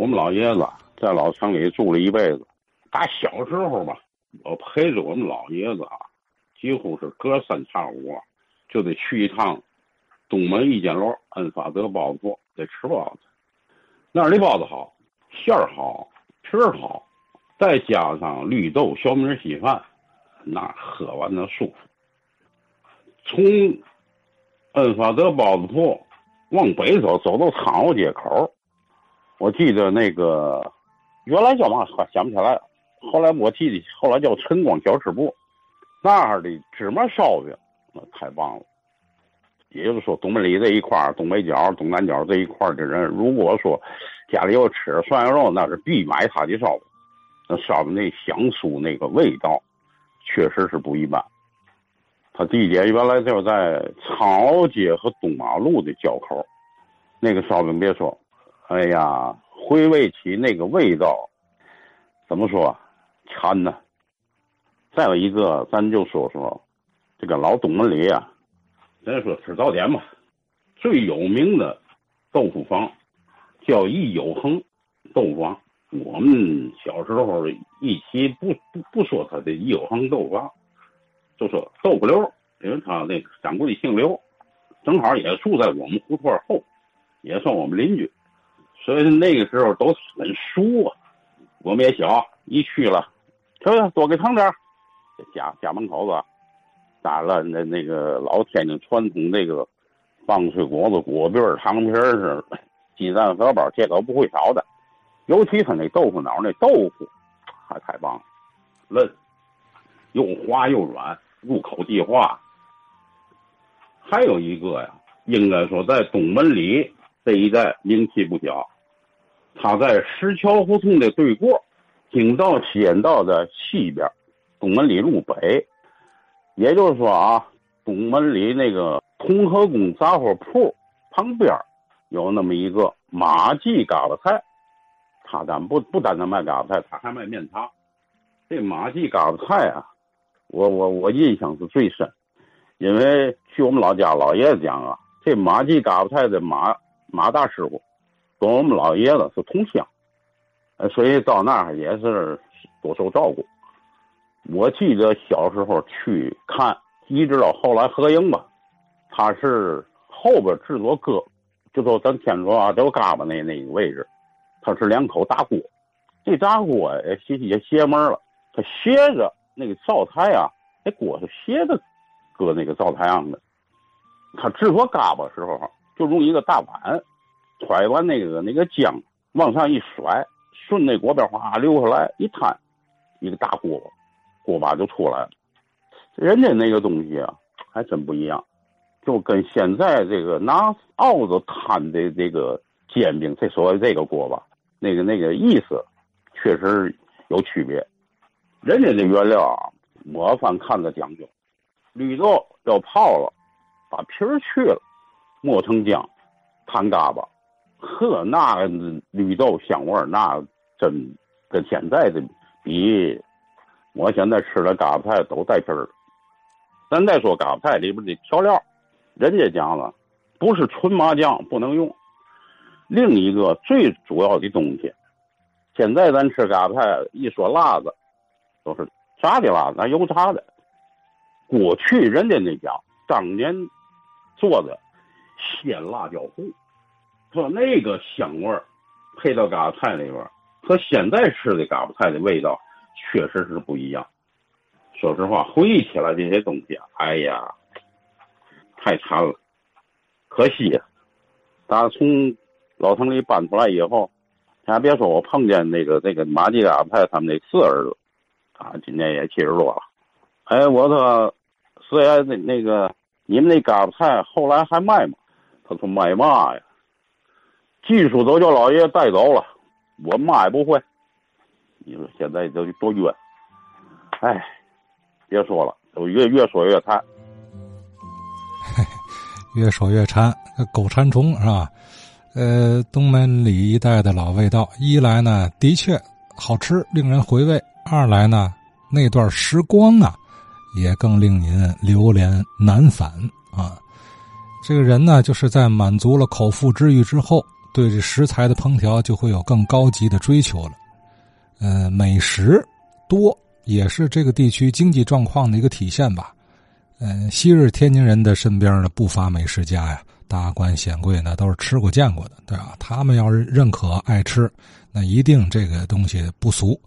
我们老爷子在老城里住了一辈子，打小时候吧，我陪着我们老爷子啊，几乎是隔三差五啊，就得去一趟东门一间楼按法德包子铺，得吃包子。那儿的包子好，馅儿好，皮儿好，再加上绿豆小米稀饭，那喝完那舒服。从恩法德包子铺往北走，走到仓后街口，我记得那个原来叫嘛想不起来了，后来我记得后来叫晨光小吃部，那儿的芝麻烧饼那太棒了。也就是说，东北里这一块，东北角、东南角这一块的人，如果说家里要吃涮羊肉，那是必买他的烧饼。那烧饼那香酥那个味道，确实是不一般。他地点原来就在仓后街和东马路的交口，那个烧饼别说，哎呀，回味起那个味道，怎么说馋呢？再有一个，咱就说说这个老东门里啊。咱说吃早点吧，最有名的豆腐坊叫易有恒豆腐坊。我们小时候一起不说他的易有恒豆腐坊，就说豆腐刘，因为他那掌柜姓刘，正好也住在我们胡同后，也算我们邻居，所以那个时候都很熟啊。我们也小，一去了，多给尝点，家门口子。打了那个老天津传统那个棒脆果子、果篦、糖皮儿似的，鸡蛋荷包这个不会少的。尤其他那豆腐脑那豆腐，还太棒了，嫩，又滑又软，入口即化。还有一个呀，应该说在东门里这一带名气不小，他在石桥胡同的对过，景道西安道的西边，东门里路北。也就是说啊，东门里那个同和宫杂货铺旁边有那么一个马记嘎巴菜，他咱不单单卖嘎巴菜，他还卖面汤。这马记嘎巴菜啊，我印象是最深，因为去我们老家老爷子讲啊，这马记嘎巴菜的马大师傅跟我们老爷子是同乡，所以到那儿也是多受照顾。我记得小时候去看，一直到后来何英吧，他是后边制作疙，就说咱天津说啊，都嘎巴那个位置，他是两口大锅，这大锅也邪门了，他斜着那个灶台啊，那锅是斜着搁那个灶台上的。他制作嘎巴时候就用一个大碗，揣完那个姜往上一甩，顺那锅边哗溜下来一摊，一个大锅。锅巴就出来了，人家那个东西啊，还真不一样，就跟现在这个拿鏊子摊的这个煎饼，这所谓这个锅巴，那个意思，确实有区别。人家的原料啊，我反看着讲究，绿豆要泡了，把皮儿去了，磨成浆，摊嘎巴，呵，那绿豆香味儿，那真跟现在的比。我现在吃的嘎巴菜都带皮儿，咱再说嘎巴菜里边的调料，人家讲了，不是纯麻酱不能用。另一个最主要的东西，现在咱吃嘎巴菜一说辣子，都是炸的辣子，油炸的。过去人家那讲，当年做的鲜辣椒糊，说那个香味儿配到嘎巴菜里边，和现在吃的嘎巴菜的味道。确实是不一样，说实话，回忆起来这些东西，哎呀，太馋了，可惜啊。咱从老城里搬出来以后，还别说我碰见那个马记嘎巴菜他们那四儿子，啊，今年也70多了。哎，我说，虽然那个你们那嘎巴菜后来还卖吗？他说卖嘛呀，技术都叫老爷带走了，我嘛也不会。你说现在都多冤，哎，别说了，我越说越馋，越说越馋，狗馋虫是吧？东门里一带的老味道，一来呢的确好吃，令人回味；二来呢那段时光啊，也更令您流连难返啊。这个人呢，就是在满足了口腹之欲之后，对这食材的烹调就会有更高级的追求了。美食多也是这个地区经济状况的一个体现吧。昔日天津人的身边呢不乏美食家呀，大官显贵呢都是吃过见过的，对吧？他们要是认可爱吃，那一定这个东西不俗。